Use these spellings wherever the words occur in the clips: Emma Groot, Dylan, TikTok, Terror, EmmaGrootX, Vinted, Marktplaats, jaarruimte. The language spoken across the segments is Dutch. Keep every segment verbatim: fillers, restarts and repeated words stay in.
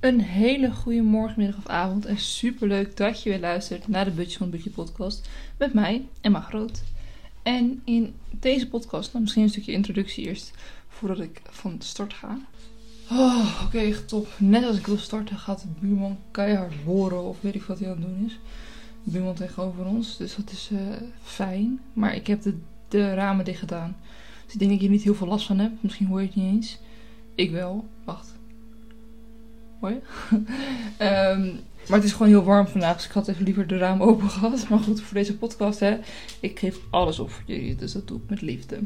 Een hele goede morgen, middag of avond en superleuk dat je weer luistert naar de Budget van Budget podcast met mij, Emma Groot. En in deze podcast, nou misschien een stukje introductie eerst voordat ik van start ga. Oh, Oké, okay, top. Net als ik wil starten gaat de buurman keihard horen of weet ik wat hij aan het doen is. De buurman tegenover ons, dus dat is uh, fijn. Maar ik heb de, de ramen dicht gedaan, dus ik denk dat ik hier niet heel veel last van heb. Misschien hoor je het niet eens. Ik wel. Wacht. Hoi. um, maar het is gewoon heel warm vandaag, dus ik had even liever de raam open gehad. Maar goed, voor deze podcast, hè. Ik geef alles op voor jullie, dus dat doe ik met liefde.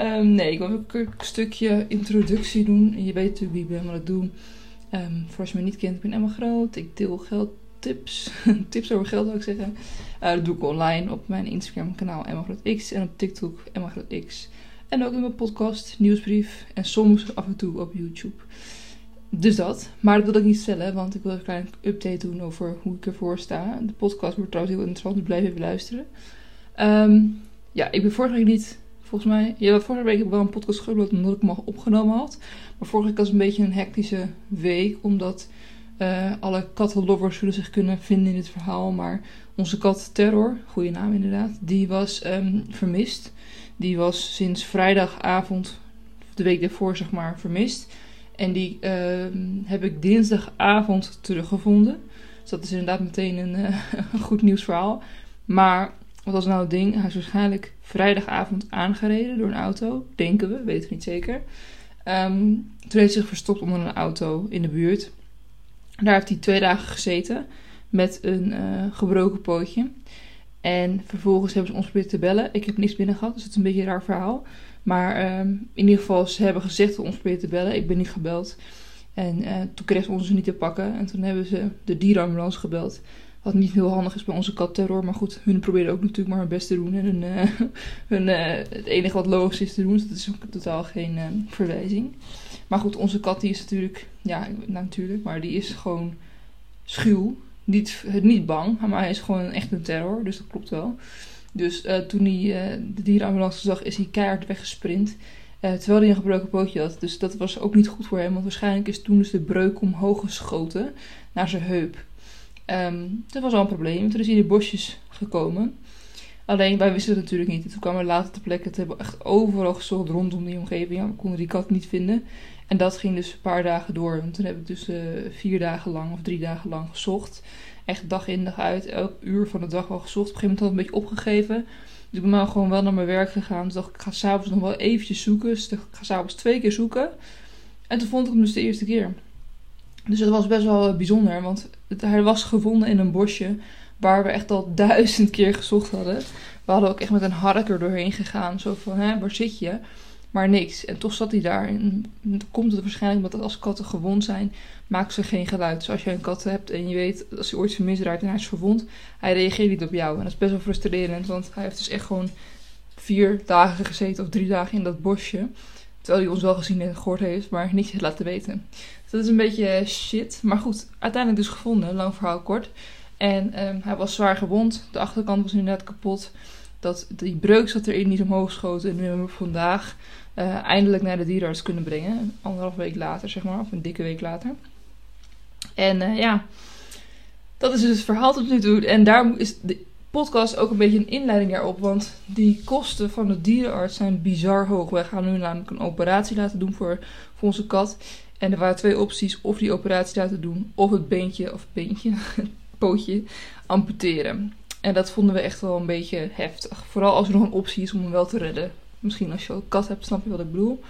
Um, nee, ik wil even een stukje introductie doen. Je weet natuurlijk wie ik ben, maar dat doe. Um, voor als je me niet kent, ik ben Emma Groot. Ik deel geldtips. Tips over geld, zou ik zeggen. Uh, dat doe ik online op mijn Instagram kanaal EmmaGrootX en op TikTok EmmaGrootX. En ook in mijn podcast, nieuwsbrief en soms af en toe op YouTube. Dus dat. Maar dat wil ik niet stellen, want ik wil een kleine update doen over hoe ik ervoor sta. De podcast wordt trouwens heel interessant, dus blijf even luisteren. Um, ja, ik ben vorige week niet, volgens mij... Ja, vorige week heb ik wel een podcast geüpload omdat ik hem al opgenomen had. Maar vorige week was het een beetje een hectische week, omdat uh, alle kattenlovers zullen zich kunnen vinden in dit verhaal. Maar onze kat Terror, goede naam inderdaad, die was um, vermist. Die was sinds vrijdagavond, de week daarvoor zeg maar, vermist. En die uh, heb ik dinsdagavond teruggevonden. Dus dat is inderdaad meteen een uh, goed nieuwsverhaal. Maar wat was nou het ding? Hij is waarschijnlijk vrijdagavond aangereden door een auto. Denken we, weten we niet zeker. Um, toen heeft hij zich verstopt onder een auto in de buurt. Daar heeft hij twee dagen gezeten met een uh, gebroken pootje. En vervolgens hebben ze ons geprobeerd te bellen. Ik heb niks binnen gehad, dus het is een beetje een raar verhaal. Maar um, in ieder geval, ze hebben gezegd om ons proberen te bellen. Ik ben niet gebeld. En uh, toen kregen ze ons niet te pakken. En toen hebben ze de dierenambulance gebeld. Wat niet heel handig is bij onze kat Terror. Maar goed, hun proberen ook natuurlijk maar hun best te doen. En hun, uh, hun, uh, het enige wat logisch is te doen. Dus dat is ook totaal geen uh, verwijzing. Maar goed, onze kat die is natuurlijk... Ja, nou, natuurlijk. Maar die is gewoon schuw. Niet, niet bang. Maar hij is gewoon echt een terror. Dus dat klopt wel. Dus uh, toen hij uh, de dierenambulance zag, is hij keihard weggesprint. Uh, terwijl hij een gebroken pootje had. Dus dat was ook niet goed voor hem. Want waarschijnlijk is toen dus de breuk omhoog geschoten naar zijn heup. Um, dat was al een probleem. Toen is hij in de bosjes gekomen. Alleen, wij wisten het natuurlijk niet. Toen kwamen we later ter plekke. Toen hebben we echt overal gezocht rondom die omgeving. Ja, we konden die kat niet vinden. En dat ging dus een paar dagen door. En toen heb ik dus uh, vier dagen lang of drie dagen lang gezocht. Echt dag in dag uit, elk uur van de dag wel gezocht. Op een gegeven moment had ik een beetje opgegeven. Dus ik ben nou gewoon wel naar mijn werk gegaan. Dus dacht ik, ik ga s'avonds nog wel eventjes zoeken. Dus ik ga s'avonds twee keer zoeken. En toen vond ik hem dus de eerste keer. Dus dat was best wel bijzonder. Want het, hij was gevonden in een bosje waar we echt al duizend keer gezocht hadden. We hadden ook echt met een harker doorheen gegaan. Zo van, hè, waar zit je? Maar niks. En toch zat hij daar. En dan komt het waarschijnlijk omdat als katten gewond zijn, maken ze geen geluid. Dus als je een kat hebt en je weet, als hij ooit zijn misdraait en hij is verwond, hij reageert niet op jou. En dat is best wel frustrerend, want hij heeft dus echt gewoon vier dagen gezeten of drie dagen in dat bosje. Terwijl hij ons wel gezien en gehoord heeft, maar niks heeft laten weten. Dus dat is een beetje shit. Maar goed, uiteindelijk dus gevonden. Lang verhaal kort. En um, hij was zwaar gewond. De achterkant was inderdaad kapot. Dat, die breuk zat erin, niet omhoog geschoten. En nu hebben we hem vandaag uh, eindelijk naar de dierenarts kunnen brengen. Anderhalf week later, zeg maar. Of een dikke week later. En uh, ja, dat is dus het verhaal tot nu toe. En daar is de podcast ook een beetje een inleiding daarop. Want die kosten van de dierenarts zijn bizar hoog. Wij gaan nu namelijk een operatie laten doen voor, voor onze kat. En er waren twee opties. Of die operatie laten doen, of het beentje, of het beentje, het pootje, amputeren. En dat vonden we echt wel een beetje heftig. Vooral als er nog een optie is om hem wel te redden. Misschien als je al een kat hebt, snap je wat ik bedoel.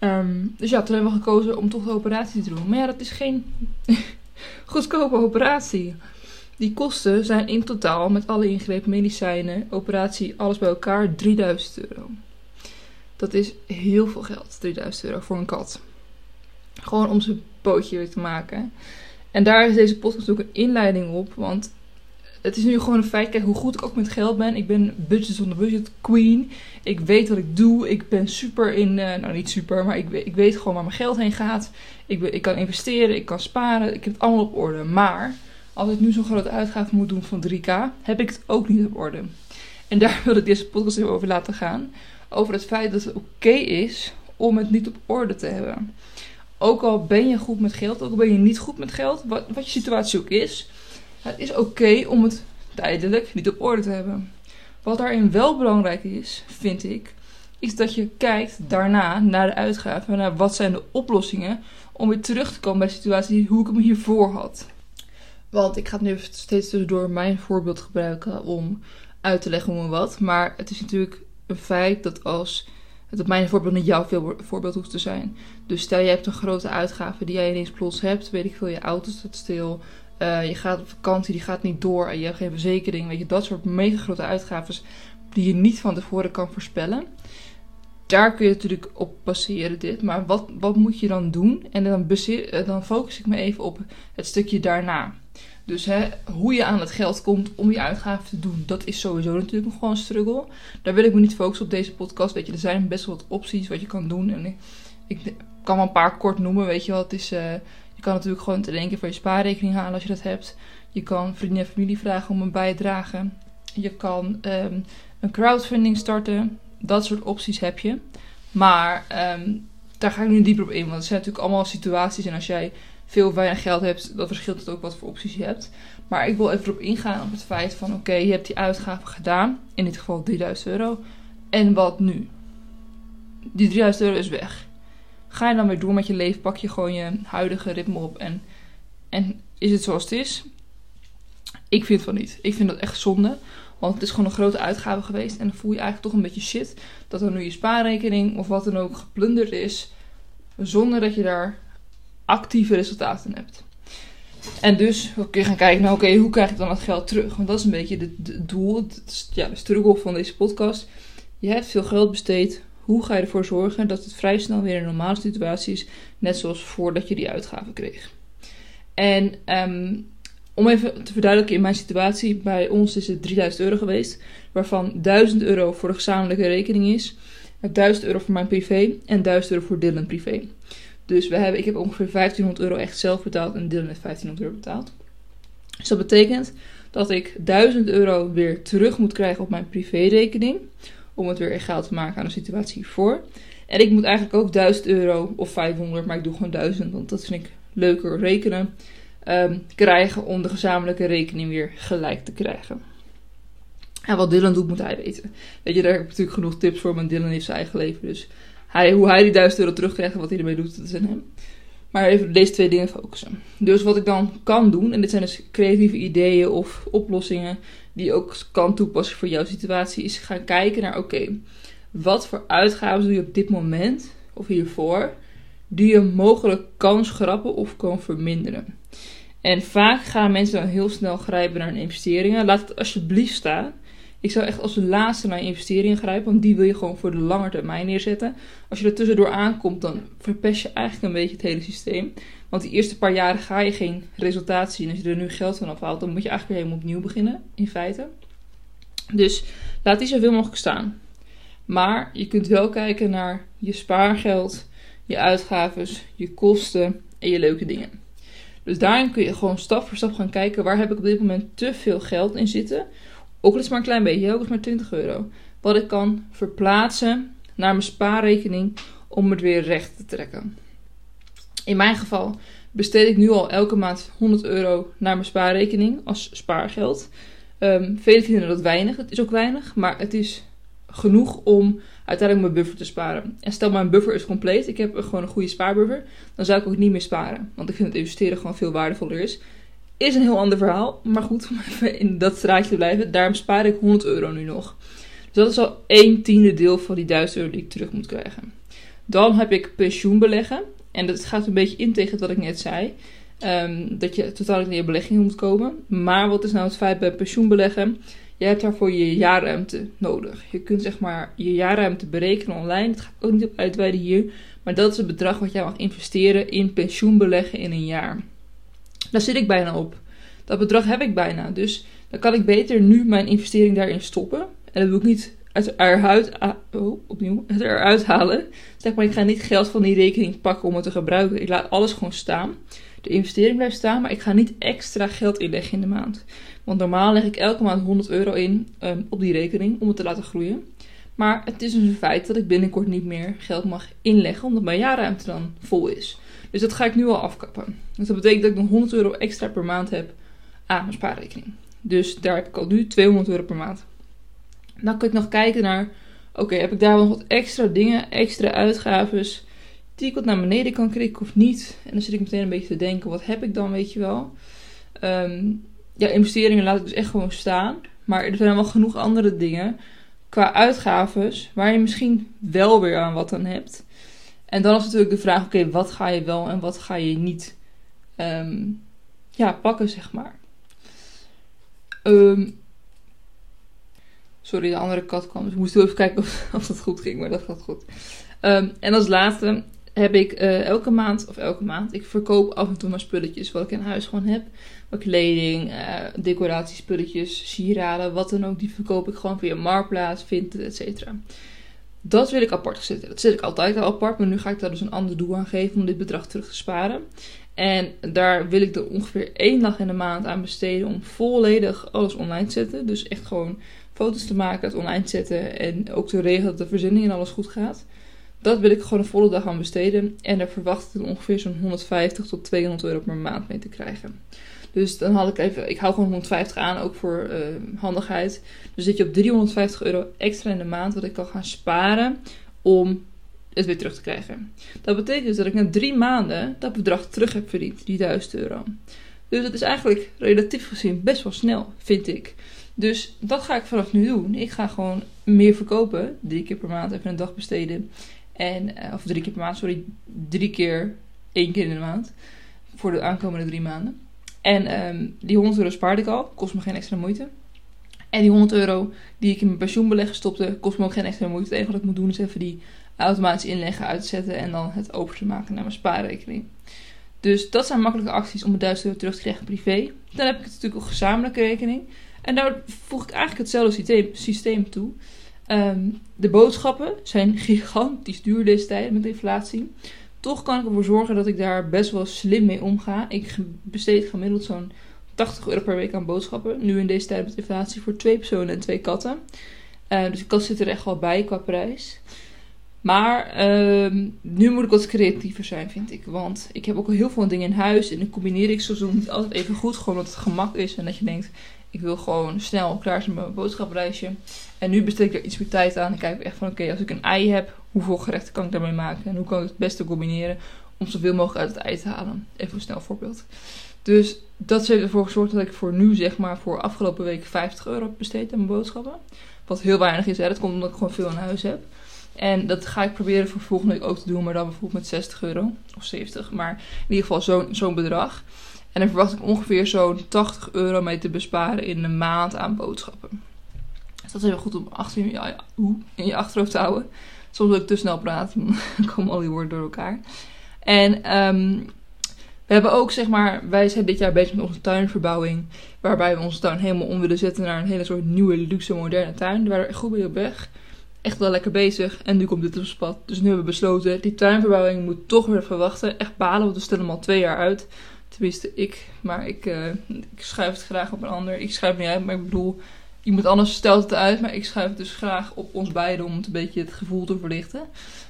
Um, dus ja, toen hebben we gekozen om toch de operatie te doen. Maar ja, dat is geen goedkope operatie. Die kosten zijn in totaal met alle ingrepen, medicijnen, operatie, alles bij elkaar drieduizend euro. Dat is heel veel geld, drieduizend euro voor een kat. Gewoon om zijn pootje weer te maken. En daar is deze podcast ook een inleiding op, want het is nu gewoon een feit. Kijk, hoe goed ik ook met geld ben. Ik ben budget zonder budget queen. Ik weet wat ik doe. Ik ben super in... Uh, nou, niet super, maar ik, ik weet gewoon waar mijn geld heen gaat. Ik, ik kan investeren, ik kan sparen. Ik heb het allemaal op orde. Maar als ik nu zo'n grote uitgave moet doen van drie k, heb ik het ook niet op orde. En daar wil ik deze podcast even over laten gaan. Over het feit dat het oké is om het niet op orde te hebben. Ook al ben je goed met geld, ook al ben je niet goed met geld, wat, wat je situatie ook is. Het is oké okay om het tijdelijk niet op orde te hebben. Wat daarin wel belangrijk is, vind ik, is dat je kijkt daarna naar de uitgaven, naar wat zijn de oplossingen om weer terug te komen bij de situatie hoe ik hem hiervoor had. Want ik ga nu steeds tussendoor mijn voorbeeld gebruiken om uit te leggen hoe en wat. Maar het is natuurlijk een feit dat als dat mijn voorbeeld niet jouw voorbeeld hoeft te zijn. Dus stel je hebt een grote uitgave die jij ineens plots hebt. Weet ik veel, je auto staat stil. Uh, je gaat op vakantie, die gaat niet door. En je hebt geen verzekering. Weet je, dat soort mega grote uitgaves die je niet van tevoren kan voorspellen. Daar kun je natuurlijk op baseren dit. Maar wat, wat moet je dan doen? En dan, baseer, dan focus ik me even op het stukje daarna. Dus hè, hoe je aan het geld komt om je uitgaven te doen, dat is sowieso natuurlijk nog gewoon een struggle. Daar wil ik me niet focussen op deze podcast. Weet je, er zijn best wel wat opties wat je kan doen. En ik, ik kan wel een paar kort noemen, weet je wel. Het is, uh, je kan natuurlijk gewoon te denken van je spaarrekening halen als je dat hebt. Je kan vrienden en familie vragen om een bijdrage. Je kan um, een crowdfunding starten. Dat soort opties heb je. Maar um, daar ga ik nu dieper op in, want het zijn natuurlijk allemaal situaties en als jij veel weinig geld hebt, dat verschilt het ook wat voor opties je hebt. Maar ik wil even erop ingaan op het feit van, oké, okay, je hebt die uitgaven gedaan. In dit geval drieduizend euro. En wat nu? Die drieduizend euro is weg. Ga je dan weer door met je leven? Pak je gewoon je huidige ritme op? En, en is het zoals het is? Ik vind van niet. Ik vind dat echt zonde. Want het is gewoon een grote uitgave geweest. En dan voel je eigenlijk toch een beetje shit. Dat er nu je spaarrekening of wat dan ook geplunderd is. Zonder dat je daar actieve resultaten hebt. En dus kun je gaan kijken naar nou, oké, okay, hoe krijg ik dan dat geld terug? Want dat is een beetje het doel, het, ja, de struggle van deze podcast. Je hebt veel geld besteed. Hoe ga je ervoor zorgen dat het vrij snel weer een normale situatie is? Net zoals voordat je die uitgaven kreeg. En um, om even te verduidelijken in mijn situatie. Bij ons is het drieduizend euro geweest. Waarvan duizend euro voor de gezamenlijke rekening is. duizend euro voor mijn privé. En duizend euro voor Dylan privé. Dus we hebben, ik heb ongeveer vijftienhonderd euro echt zelf betaald en Dylan heeft vijftienhonderd euro betaald. Dus dat betekent dat ik duizend euro weer terug moet krijgen op mijn privérekening. Om het weer egaal te maken aan de situatie hiervoor. En ik moet eigenlijk ook duizend euro of vijfhonderd, maar ik doe gewoon duizend, want dat vind ik leuker rekenen. Um, krijgen om de gezamenlijke rekening weer gelijk te krijgen. En wat Dylan doet, moet hij weten. Weet je, daar heb ik natuurlijk genoeg tips voor, want Dylan heeft zijn eigen leven, dus Hij, hoe hij die duizend euro terugkrijgt en wat hij ermee doet, dat is aan hem. Maar even op deze twee dingen focussen. Dus wat ik dan kan doen, en dit zijn dus creatieve ideeën of oplossingen die je ook kan toepassen voor jouw situatie, is gaan kijken naar, oké, okay, wat voor uitgaven doe je op dit moment, of hiervoor, die je mogelijk kan schrappen of kan verminderen. En vaak gaan mensen dan heel snel grijpen naar investeringen. Laat het alsjeblieft staan. Ik zou echt als laatste naar je investeringen grijpen, want die wil je gewoon voor de lange termijn neerzetten. Als je er tussendoor aankomt, dan verpest je eigenlijk een beetje het hele systeem. Want die eerste paar jaren ga je geen resultaat zien. Als je er nu geld van afhaalt, dan moet je eigenlijk weer helemaal opnieuw beginnen, in feite. Dus laat die zoveel mogelijk staan. Maar je kunt wel kijken naar je spaargeld, je uitgaves, je kosten en je leuke dingen. Dus daarin kun je gewoon stap voor stap gaan kijken, waar heb ik op dit moment te veel geld in zitten. Ook al is het maar een klein beetje, ook al is maar twintig euro. Wat ik kan verplaatsen naar mijn spaarrekening om het weer recht te trekken. In mijn geval besteed ik nu al elke maand honderd euro naar mijn spaarrekening als spaargeld. Um, Velen vinden dat weinig, het is ook weinig, maar het is genoeg om uiteindelijk mijn buffer te sparen. En stel mijn buffer is compleet, ik heb gewoon een goede spaarbuffer, dan zou ik ook niet meer sparen. Want ik vind het investeren gewoon veel waardevoller is. Is een heel ander verhaal, maar goed, om even in dat straatje te blijven. Daarom spaar ik honderd euro nu nog. Dus dat is al één tiende deel van die duizend euro die ik terug moet krijgen. Dan heb ik pensioen beleggen. En dat gaat een beetje in tegen wat ik net zei. Um, dat je totaal in je beleggingen moet komen. Maar wat is nou het feit bij pensioen beleggen? Je hebt daarvoor je jaarruimte nodig. Je kunt zeg maar je jaarruimte berekenen online. Dat ga ik ook niet op uitweiden hier. Maar dat is het bedrag wat jij mag investeren in pensioen beleggen in een jaar. Daar zit ik bijna op. Dat bedrag heb ik bijna. Dus dan kan ik beter nu mijn investering daarin stoppen. En dat wil ik niet uit eruit, oh, opnieuw, uit eruit halen. Zeg maar, ik ga niet geld van die rekening pakken om het te gebruiken. Ik laat alles gewoon staan. De investering blijft staan, maar ik ga niet extra geld inleggen in de maand. Want normaal leg ik elke maand honderd euro in um, op die rekening om het te laten groeien. Maar het is dus een feit dat ik binnenkort niet meer geld mag inleggen, omdat mijn jaarruimte dan vol is. Dus dat ga ik nu al afkappen. Dus dat betekent dat ik nog honderd euro extra per maand heb aan mijn spaarrekening. Dus daar heb ik al nu tweehonderd euro per maand. Dan kan ik nog kijken naar, oké, okay, heb ik daar nog wat extra dingen, extra uitgaves die ik wat naar beneden kan krikken of niet? En dan zit ik meteen een beetje te denken, wat heb ik dan, weet je wel? Um, ja, investeringen laat ik dus echt gewoon staan. Maar er zijn wel genoeg andere dingen qua uitgaves waar je misschien wel weer aan wat aan hebt. En dan is natuurlijk de vraag, oké, okay, wat ga je wel en wat ga je niet um, ja, pakken, zeg maar. Um, sorry, de andere kat kwam, dus ik moest even kijken of, of dat goed ging, maar dat gaat goed. Um, en als laatste heb ik uh, elke maand, of elke maand, ik verkoop af en toe mijn spulletjes wat ik in huis gewoon heb. Mijn kleding, uh, decoratiespulletjes, sieraden, wat dan ook, die verkoop ik gewoon via Marktplaats, Vinted, et cetera. Dat wil ik apart zetten. Dat zet ik altijd al apart, maar nu ga ik daar dus een ander doel aan geven om dit bedrag terug te sparen. En daar wil ik er ongeveer één dag in de maand aan besteden om volledig alles online te zetten. Dus echt gewoon foto's te maken, het online te zetten en ook te regelen dat de verzending en alles goed gaat. Dat wil ik gewoon een volle dag aan besteden. En daar verwacht ik ongeveer zo'n honderdvijftig tot tweehonderd euro per maand mee te krijgen. Dus dan had ik even, ik hou gewoon honderdvijftig aan, ook voor uh, handigheid. Dus zit je op driehonderdvijftig euro extra in de maand, wat ik kan gaan sparen om het weer terug te krijgen. Dat betekent dus dat ik na drie maanden dat bedrag terug heb verdiend, die duizend euro. Dus dat is eigenlijk relatief gezien best wel snel, vind ik. Dus dat ga ik vanaf nu doen. Ik ga gewoon meer verkopen, drie keer per maand even een dag besteden. En, of drie keer per maand, sorry, drie keer, één keer in de maand. Voor de aankomende drie maanden. En um, die honderd euro spaarde ik al, kost me geen extra moeite. En die honderd euro die ik in mijn pensioenbeleg stopte, kost me ook geen extra moeite. Het enige wat ik moet doen is even die automatisch inleggen, uitzetten en dan het over te maken naar mijn spaarrekening. Dus dat zijn makkelijke acties om mijn duizend euro terug te krijgen privé. Dan heb ik het natuurlijk een gezamenlijke rekening. En daar voeg ik eigenlijk hetzelfde systeem, systeem toe. Um, de boodschappen zijn gigantisch duur deze tijd met inflatie. Toch kan ik ervoor zorgen dat ik daar best wel slim mee omga. Ik besteed gemiddeld zo'n tachtig euro per week aan boodschappen. Nu in deze tijd met inflatie voor twee personen en twee katten. Uh, dus de kat zit er echt wel bij qua prijs. Maar uh, nu moet ik wat creatiever zijn, vind ik. Want ik heb ook al heel veel dingen in huis. En dan combineer ik soms niet altijd even goed. Gewoon dat het gemak is. En dat je denkt, ik wil gewoon snel klaar zijn met mijn boodschappenlijstje. En nu besteed ik er iets meer tijd aan. En kijk ik echt van, oké, okay, als ik een ei heb, hoeveel gerechten kan ik daarmee maken? En hoe kan ik het beste combineren om zoveel mogelijk uit het ei te halen? Even een snel voorbeeld. Dus dat heeft ervoor gezorgd dat ik voor nu, zeg maar, voor afgelopen week vijftig euro heb besteed aan mijn boodschappen. Wat heel weinig is, hè. Dat komt omdat ik gewoon veel in huis heb. En dat ga ik proberen voor volgende week ook te doen. Maar dan bijvoorbeeld met zestig euro. Of zeventig. Maar in ieder geval zo'n zo'n bedrag. En dan verwacht ik ongeveer zo'n tachtig euro mee te besparen in een maand aan boodschappen. Dus dat is heel goed om achttien, ja, in je achterhoofd te houden. Soms wil ik te snel praten, dan komen al die woorden door elkaar. En um, we hebben ook, zeg maar, wij zijn dit jaar bezig met onze tuinverbouwing. Waarbij we onze tuin helemaal om willen zetten naar een hele soort nieuwe, luxe, moderne tuin. Daar waren we echt goed mee op weg. Echt wel lekker bezig. En nu komt dit op ons pad. Dus nu hebben we besloten, die tuinverbouwing moet toch weer verwachten. Echt balen, want we stellen hem al twee jaar uit. Tenminste, ik. Maar ik, uh, ik schuif het graag op een ander. Ik schuif het niet uit, maar ik bedoel, iemand anders stelt het uit, maar ik schuif het dus graag op ons beiden om het een beetje het gevoel te verlichten.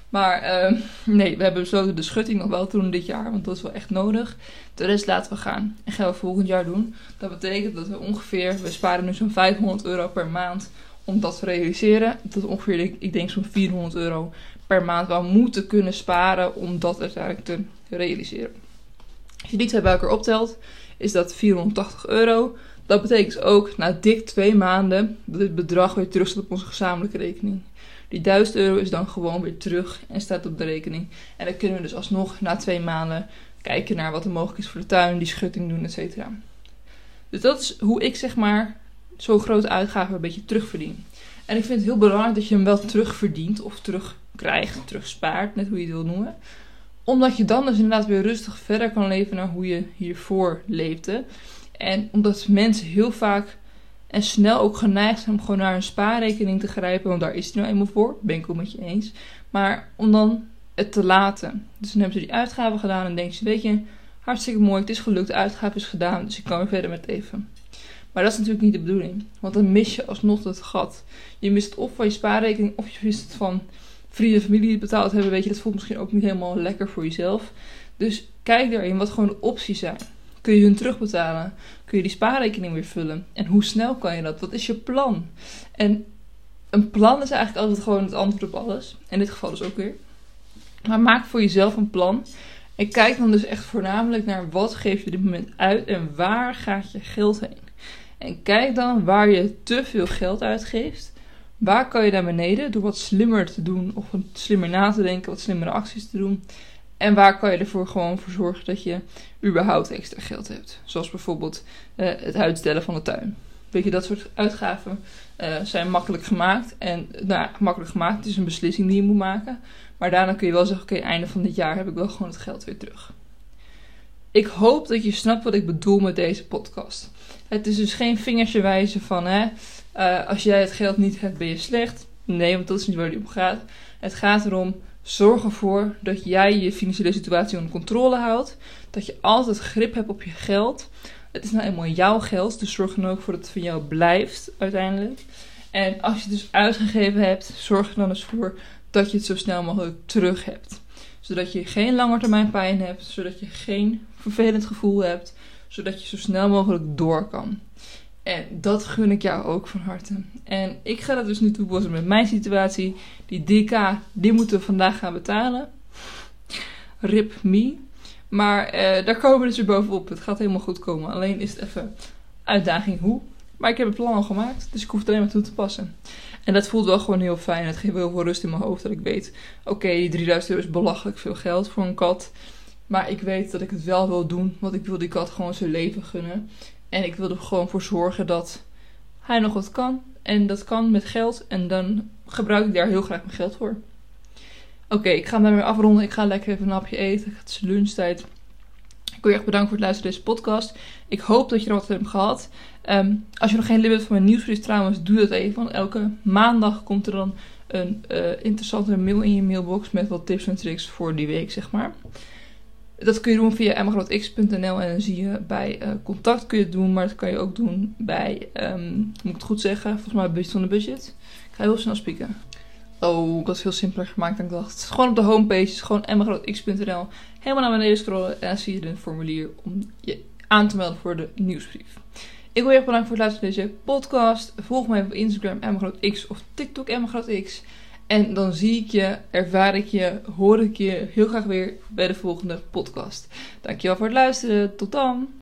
Maar uh, nee, we hebben besloten de schutting nog wel te doen dit jaar, want dat is wel echt nodig. De rest laten we gaan en gaan we volgend jaar doen. Dat betekent dat we ongeveer, we sparen nu zo'n vijfhonderd euro per maand om dat te realiseren. Dat is ongeveer, ik denk zo'n vierhonderd euro per maand wel moeten kunnen sparen om dat uiteindelijk te realiseren. Als je die twee bij elkaar optelt, is dat vierhonderdtachtig euro. Dat betekent ook na dik twee maanden dat dit bedrag weer terug staat op onze gezamenlijke rekening. Die duizend euro is dan gewoon weer terug en staat op de rekening. En dan kunnen we dus alsnog na twee maanden kijken naar wat er mogelijk is voor de tuin, die schutting doen, et cetera. Dus dat is hoe ik, zeg maar, zo'n grote uitgave een beetje terugverdien. En ik vind het heel belangrijk dat je hem wel terugverdient of terugkrijgt, terugspaart, net hoe je het wil noemen. Omdat je dan dus inderdaad weer rustig verder kan leven naar hoe je hiervoor leefde. En omdat mensen heel vaak en snel ook geneigd zijn om gewoon naar een spaarrekening te grijpen. Want daar is het nou eenmaal voor. Ben ik ook met je eens. Maar om dan het te laten. Dus dan hebben ze die uitgaven gedaan en denken ze, weet je, hartstikke mooi. Het is gelukt, de uitgave is gedaan. Dus ik kan weer verder met leven. Maar dat is natuurlijk niet de bedoeling. Want dan mis je alsnog dat gat. Je mist het of van je spaarrekening of je mist het van vrienden en familie die het betaald hebben. Weet je, dat voelt misschien ook niet helemaal lekker voor jezelf. Dus kijk daarin wat gewoon de opties zijn. Kun je hun terugbetalen? Kun je die spaarrekening weer vullen? En hoe snel kan je dat? Wat is je plan? En een plan is eigenlijk altijd gewoon het antwoord op alles. In dit geval dus ook weer. Maar maak voor jezelf een plan. En kijk dan dus echt voornamelijk naar wat geef je dit moment uit en waar gaat je geld heen. En kijk dan waar je te veel geld uitgeeft. Waar kan je naar beneden door wat slimmer te doen of wat slimmer na te denken, wat slimmere acties te doen. En waar kan je ervoor gewoon voor zorgen dat je überhaupt extra geld hebt. Zoals bijvoorbeeld uh, het uitstellen van de tuin. Weet je, dat soort uitgaven uh, zijn makkelijk gemaakt. En nou ja, makkelijk gemaakt, het is een beslissing die je moet maken. Maar daarna kun je wel zeggen, oké, okay, einde van dit jaar heb ik wel gewoon het geld weer terug. Ik hoop dat je snapt wat ik bedoel met deze podcast. Het is dus geen vingertje wijzen van, hè, uh, als jij het geld niet hebt, ben je slecht. Nee, want dat is niet waar het om gaat. Het gaat erom, zorg ervoor dat jij je financiële situatie onder controle houdt. Dat je altijd grip hebt op je geld. Het is nou eenmaal jouw geld, dus zorg er ook voor dat het van jou blijft uiteindelijk. En als je het dus uitgegeven hebt, zorg er dan eens voor dat je het zo snel mogelijk terug hebt. Zodat je geen langetermijn pijn hebt, zodat je geen vervelend gevoel hebt, zodat je zo snel mogelijk door kan. En dat gun ik jou ook van harte. En ik ga dat dus nu toepassen met mijn situatie. Die D K, die moeten we vandaag gaan betalen. Rip me. Maar eh, daar komen we dus weer bovenop. Het gaat helemaal goed komen. Alleen is het even uitdaging hoe. Maar ik heb het plan al gemaakt, dus ik hoef het alleen maar toe te passen. En dat voelt wel gewoon heel fijn. Het geeft heel veel rust in mijn hoofd dat ik weet, oké, okay, die drieduizend euro is belachelijk veel geld voor een kat. Maar ik weet dat ik het wel wil doen, want ik wil die kat gewoon zijn leven gunnen. En ik wil er gewoon voor zorgen dat hij nog wat kan. En dat kan met geld. En dan gebruik ik daar heel graag mijn geld voor. Oké, okay, ik ga hem daarmee afronden. Ik ga lekker even een hapje eten. Het is lunchtijd. Ik wil je echt bedanken voor het luisteren naar deze podcast. Ik hoop dat je er wat hebt gehad. Um, als je nog geen lid bent van mijn nieuwsbrief trouwens, doe dat even. Want elke maandag komt er dan een uh, interessante mail in je mailbox met wat tips en tricks voor die week, zeg maar. Dat kun je doen via emma groot x punt n l en dan zie je bij uh, contact kun je het doen. Maar dat kan je ook doen bij, um, moet ik het goed zeggen, volgens mij budget on the budget. Ik ga heel snel spieken. Oh, ik had veel simpeler gemaakt dan ik dacht. Gewoon op de homepage, gewoon emma groot x punt n l. Helemaal naar beneden scrollen en dan zie je een formulier om je aan te melden voor de nieuwsbrief. Ik wil je erg bedanken voor het luisteren naar deze podcast. Volg mij op Instagram emma groot x of TikTok emma groot x. En dan zie ik je, ervaar ik je, hoor ik je heel graag weer bij de volgende podcast. Dankjewel voor het luisteren. Tot dan!